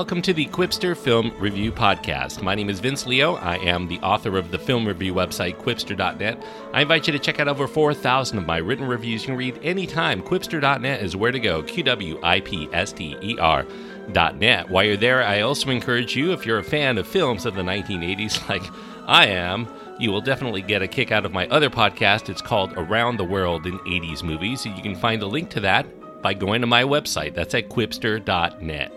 welcome to the Quipster Film Review Podcast. My name is Vince Leo. I am the author of the film review website, Quipster.net. I invite you to check out over 4,000 of my written reviews. You can read anytime. Quipster.net is where to go. Quipster.net. While you're there, I also encourage you, if you're a fan of films of the 1980s like I am, you will definitely get a kick out of my other podcast. It's called Around the World in 80s Movies. You can find a link to that by going to my website. That's at Quipster.net.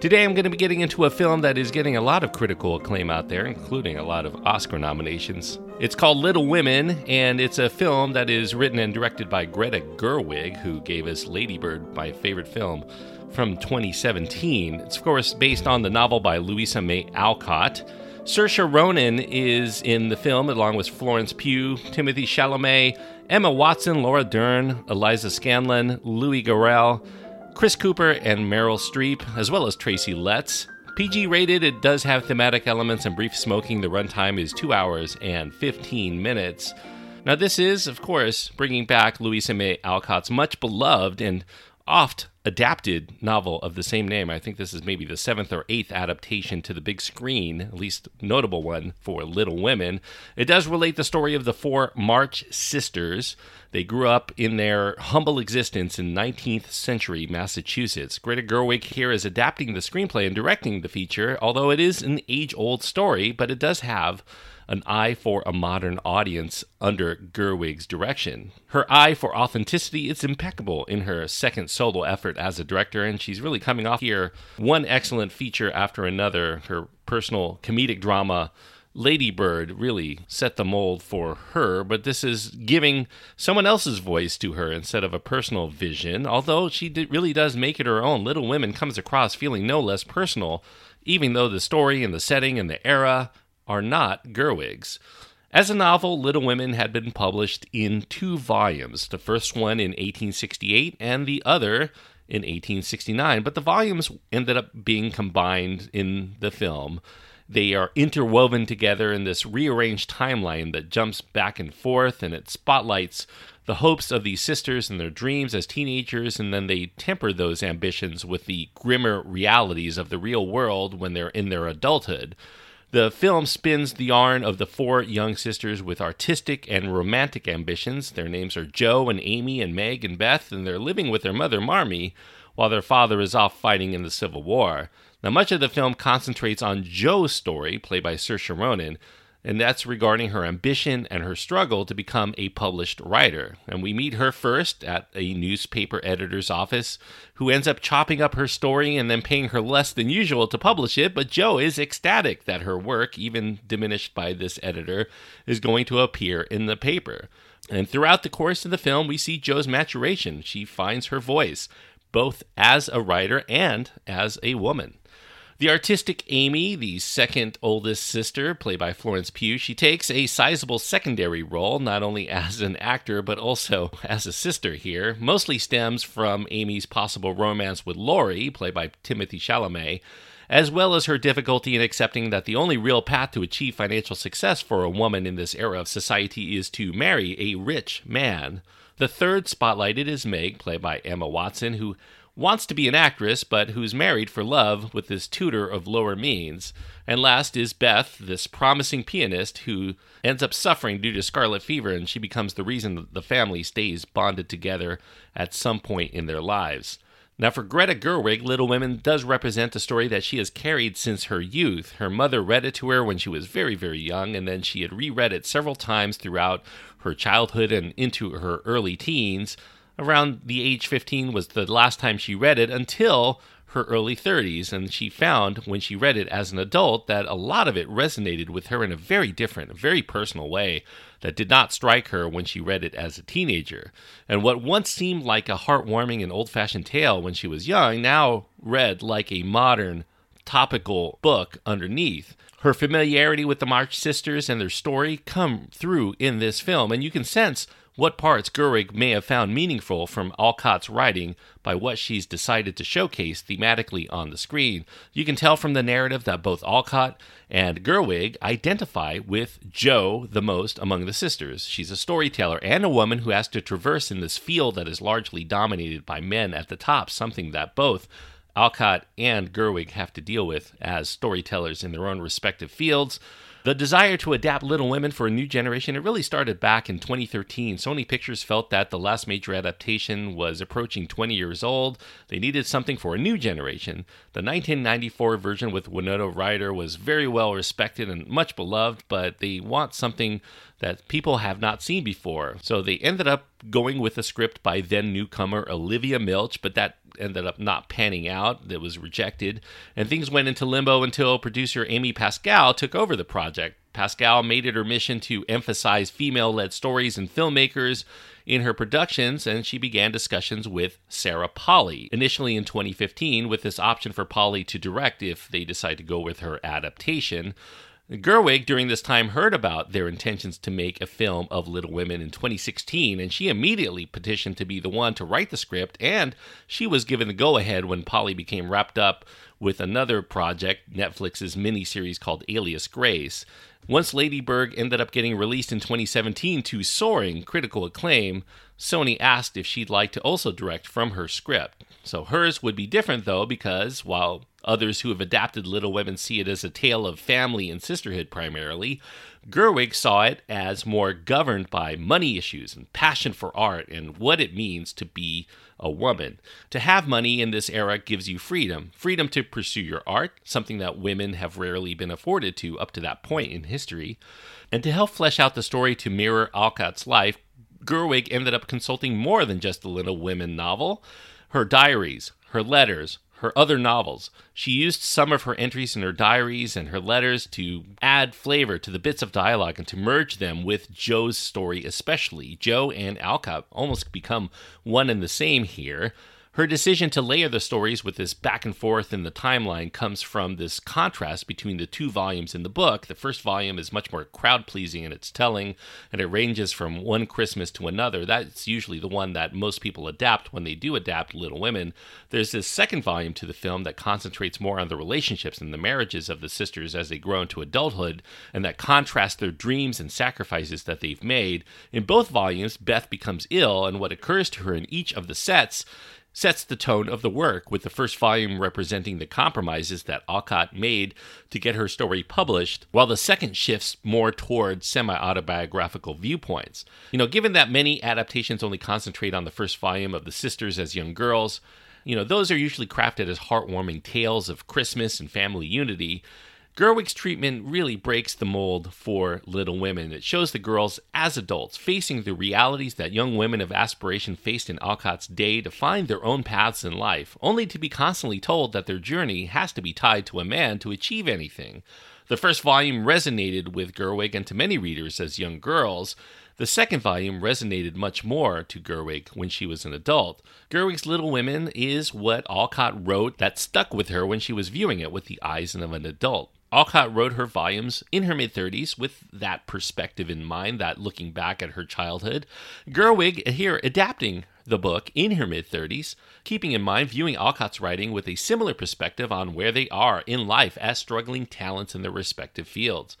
Today I'm going to be getting into a film that is getting a lot of critical acclaim out there, including a lot of Oscar nominations. It's called Little Women, and it's a film that is written and directed by Greta Gerwig, who gave us Lady Bird, my favorite film, from 2017. It's, of course, based on the novel by Louisa May Alcott. Saoirse Ronan is in the film, along with Florence Pugh, Timothy Chalamet, Emma Watson, Laura Dern, Eliza Scanlon, Louis Garrel, Chris Cooper and Meryl Streep, as well as Tracy Letts. PG rated, it does have thematic elements and brief smoking. The runtime is 2 hours and 15 minutes. Now this is, of course, bringing back Louisa May Alcott's much beloved and oft adapted novel of the same name. I think this is maybe the 7th or 8th adaptation to the big screen, at least notable one for Little Women. It does relate the story of the 4 March sisters. They grew up in their humble existence in 19th century Massachusetts. Greta Gerwig here is adapting the screenplay and directing the feature, although it is an age-old story, but it does have an eye for a modern audience under Gerwig's direction. Her eye for authenticity is impeccable in her second solo effort as a director, and she's really coming off here one excellent feature after another. Her personal comedic drama, Lady Bird, really set the mold for her, but this is giving someone else's voice to her instead of a personal vision, although she really does make it her own. Little Women comes across feeling no less personal, even though the story and the setting and the era are not Gerwig's. As a novel, Little Women had been published in 2 volumes, the first one in 1868 and the other in 1869, but the volumes ended up being combined in the film. They are interwoven together in this rearranged timeline that jumps back and forth, and it spotlights the hopes of these sisters and their dreams as teenagers, and then they temper those ambitions with the grimmer realities of the real world when they're in their adulthood. The film spins the yarn of the 4 young sisters with artistic and romantic ambitions. Their names are Jo and Amy and Meg and Beth, and they're living with their mother, Marmee, while their father is off fighting in the Civil War. Now, much of the film concentrates on Jo's story, played by Saoirse Ronan, and that's regarding her ambition and her struggle to become a published writer. And we meet her first at a newspaper editor's office, who ends up chopping up her story and then paying her less than usual to publish it, but Jo is ecstatic that her work, even diminished by this editor, is going to appear in the paper. And throughout the course of the film, we see Jo's maturation. She finds her voice, both as a writer and as a woman. The artistic Amy, the second oldest sister, played by Florence Pugh, she takes a sizable secondary role, not only as an actor, but also as a sister here. Mostly stems from Amy's possible romance with Laurie, played by Timothy Chalamet, as well as her difficulty in accepting that the only real path to achieve financial success for a woman in this era of society is to marry a rich man. The third spotlighted is Meg, played by Emma Watson, who wants to be an actress, but who's married for love with this tutor of lower means. And last is Beth, this promising pianist who ends up suffering due to scarlet fever, and she becomes the reason that the family stays bonded together at some point in their lives. Now, for Greta Gerwig, Little Women does represent a story that she has carried since her youth. Her mother read it to her when she was very, very young, and then she had reread it several times throughout her childhood and into her early teens. Around the age 15 was the last time she read it until her early 30s, and she found when she read it as an adult that a lot of it resonated with her in a very different, very personal way that did not strike her when she read it as a teenager. And what once seemed like a heartwarming and old-fashioned tale when she was young now read like a modern, topical book underneath. Her familiarity with the March sisters and their story come through in this film, and you can sense what parts Gerwig may have found meaningful from Alcott's writing by what she's decided to showcase thematically on the screen. You can tell from the narrative that both Alcott and Gerwig identify with Jo the most among the sisters. She's a storyteller and a woman who has to traverse in this field that is largely dominated by men at the top, something that both Alcott and Gerwig have to deal with as storytellers in their own respective fields. The desire to adapt Little Women for a new generation, it really started back in 2013. Sony Pictures felt that the last major adaptation was approaching 20 years old. They needed something for a new generation. The 1994 version with Winona Ryder was very well respected and much beloved, but they want something that people have not seen before. So they ended up going with a script by then-newcomer Olivia Milch, but that ended up not panning out. That was rejected, and things went into limbo until producer Amy Pascal took over the project. Pascal made it her mission to emphasize female-led stories and filmmakers in her productions, and she began discussions with Sarah Polley, initially in 2015, with this option for Polley to direct if they decide to go with her adaptation. Gerwig, during this time, heard about their intentions to make a film of Little Women in 2016, and she immediately petitioned to be the one to write the script, and she was given the go-ahead when Polley became wrapped up with another project, Netflix's miniseries called Alias Grace. Once Lady Bird ended up getting released in 2017 to soaring critical acclaim, Sony asked if she'd like to also direct from her script. So hers would be different, though, because while others who have adapted Little Women see it as a tale of family and sisterhood primarily, Gerwig saw it as more governed by money issues and passion for art and what it means to be a woman. To have money in this era gives you freedom. Freedom to pursue your art, something that women have rarely been afforded to up to that point in history. And to help flesh out the story to mirror Alcott's life, Gerwig ended up consulting more than just the Little Women novel. Her diaries, her letters, her other novels. She used some of her entries in her diaries and her letters to add flavor to the bits of dialogue and to merge them with Joe's story especially. Joe and Alcott almost become one and the same here. Her decision to layer the stories with this back and forth in the timeline comes from this contrast between the two volumes in the book. The first volume is much more crowd-pleasing in its telling, and it ranges from one Christmas to another. That's usually the one that most people adapt when they do adapt Little Women. There's this second volume to the film that concentrates more on the relationships and the marriages of the sisters as they grow into adulthood, and that contrasts their dreams and sacrifices that they've made. In both volumes, Beth becomes ill, and what occurs to her in each of the sets sets the tone of the work, with the first volume representing the compromises that Alcott made to get her story published, while the second shifts more toward semi-autobiographical viewpoints. Given that many adaptations only concentrate on the first volume of the sisters as young girls, those are usually crafted as heartwarming tales of Christmas and family unity. Gerwig's treatment really breaks the mold for Little Women. It shows the girls as adults facing the realities that young women of aspiration faced in Alcott's day to find their own paths in life, only to be constantly told that their journey has to be tied to a man to achieve anything. The first volume resonated with Gerwig and to many readers as young girls. The second volume resonated much more to Gerwig when she was an adult. Gerwig's Little Women is what Alcott wrote that stuck with her when she was viewing it with the eyes of an adult. Alcott wrote her volumes in her mid-30s with that perspective in mind, that looking back at her childhood. Gerwig here adapting the book in her mid-30s, keeping in mind viewing Alcott's writing with a similar perspective on where they are in life as struggling talents in their respective fields.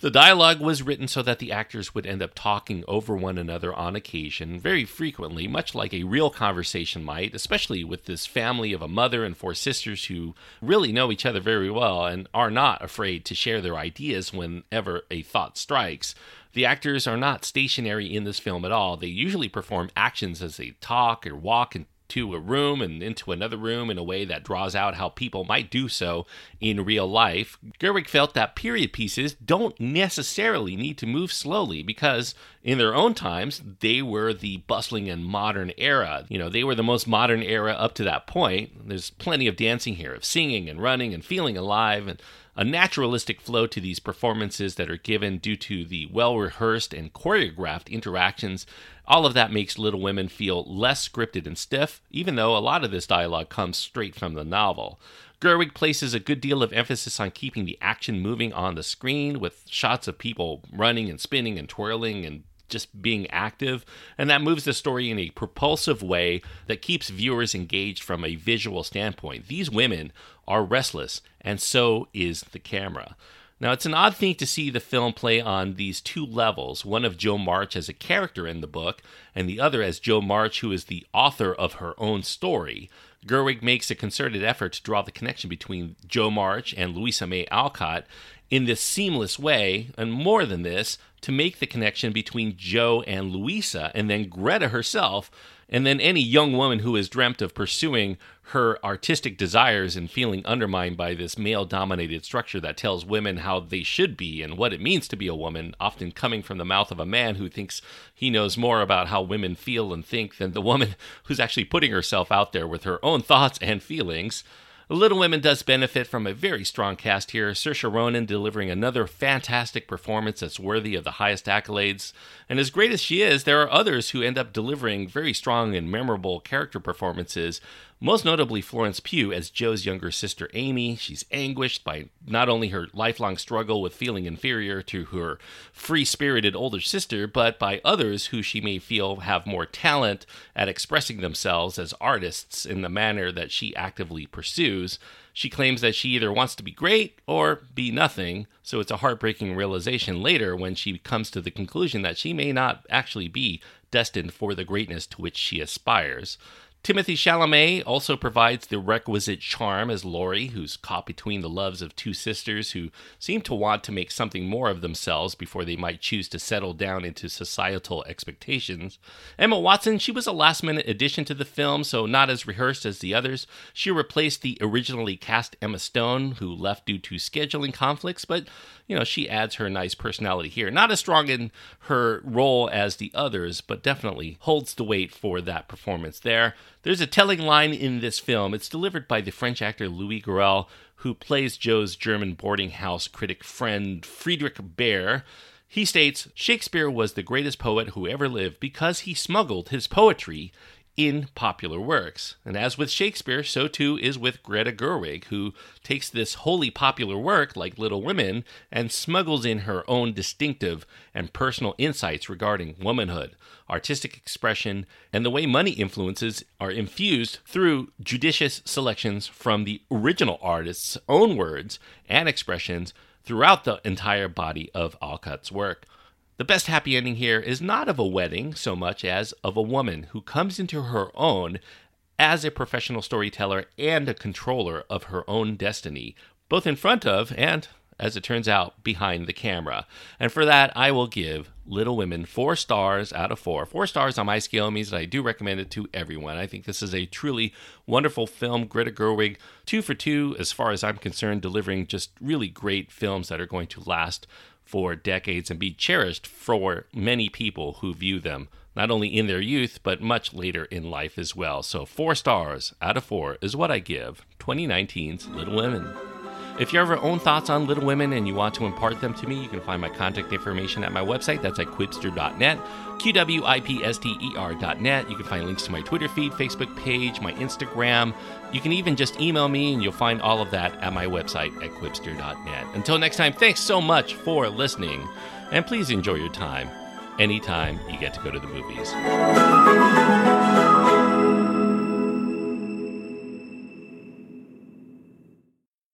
The dialogue was written so that the actors would end up talking over one another on occasion, very frequently, much like a real conversation might, especially with this family of a mother and four sisters who really know each other very well and are not afraid to share their ideas whenever a thought strikes. The actors are not stationary in this film at all. They usually perform actions as they talk or walk into a room and into another room in a way that draws out how people might do so in real life. Gerwig felt that period pieces don't necessarily need to move slowly because in their own times, they were the bustling and modern era. They were the most modern era up to that point. There's plenty of dancing here, of singing and running and feeling alive, and a naturalistic flow to these performances that are given due to the well-rehearsed and choreographed interactions. All of that makes Little Women feel less scripted and stiff, even though a lot of this dialogue comes straight from the novel. Gerwig places a good deal of emphasis on keeping the action moving on the screen, with shots of people running and spinning and twirling and just being active, and that moves the story in a propulsive way that keeps viewers engaged from a visual standpoint. These women are restless, and so is the camera. Now, it's an odd thing to see the film play on these two levels, one of Jo March as a character in the book, and the other as Jo March, who is the author of her own story. Gerwig makes a concerted effort to draw the connection between Jo March and Louisa May Alcott in this seamless way, and more than this, to make the connection between Jo and Louisa, and then Greta herself, and then any young woman who has dreamt of pursuing her artistic desires and feeling undermined by this male-dominated structure that tells women how they should be and what it means to be a woman, often coming from the mouth of a man who thinks he knows more about how women feel and think than the woman who's actually putting herself out there with her own thoughts and feelings. Little Women does benefit from a very strong cast here, Saoirse Ronan delivering another fantastic performance that's worthy of the highest accolades. And as great as she is, there are others who end up delivering very strong and memorable character performances, most notably Florence Pugh as Jo's younger sister Amy. She's anguished by not only her lifelong struggle with feeling inferior to her free-spirited older sister, but by others who she may feel have more talent at expressing themselves as artists in the manner that she actively pursues. She claims that she either wants to be great or be nothing, so it's a heartbreaking realization later when she comes to the conclusion that she may not actually be destined for the greatness to which she aspires. Timothy Chalamet also provides the requisite charm as Laurie, who's caught between the loves of two sisters who seem to want to make something more of themselves before they might choose to settle down into societal expectations. Emma Watson, she was a last-minute addition to the film, so not as rehearsed as the others. She replaced the originally cast Emma Stone, who left due to scheduling conflicts, but, you know, she adds her nice personality here. Not as strong in her role as the others, but definitely holds the weight for that performance there. There's a telling line in this film. It's delivered by the French actor Louis Garrel, who plays Jo's German boarding house critic friend Friedrich Baer. He states, "Shakespeare was the greatest poet who ever lived because he smuggled his poetry in popular works." And as with Shakespeare, so too is with Greta Gerwig, who takes this wholly popular work, like Little Women, and smuggles in her own distinctive and personal insights regarding womanhood, artistic expression, and the way money influences are infused through judicious selections from the original artist's own words and expressions throughout the entire body of Alcott's work. The best happy ending here is not of a wedding so much as of a woman who comes into her own as a professional storyteller and a controller of her own destiny, both in front of and, as it turns out, behind the camera. And for that, I will give Little Women 4 stars out of 4. 4 stars on my scale means that I do recommend it to everyone. I think this is a truly wonderful film. Greta Gerwig, 2 for 2, as far as I'm concerned, delivering just really great films that are going to last for decades and be cherished for many people who view them, not only in their youth, but much later in life as well. So 4 stars out of 4 is what I give 2019's Little Women. If you have your own thoughts on Little Women and you want to impart them to me, you can find my contact information at my website. That's at Quipster.net, Quipster.net. You can find links to my Twitter feed, Facebook page, my Instagram. You can even just email me, and you'll find all of that at my website at Quipster.net. Until next time, thanks so much for listening, and please enjoy your time anytime you get to go to the movies.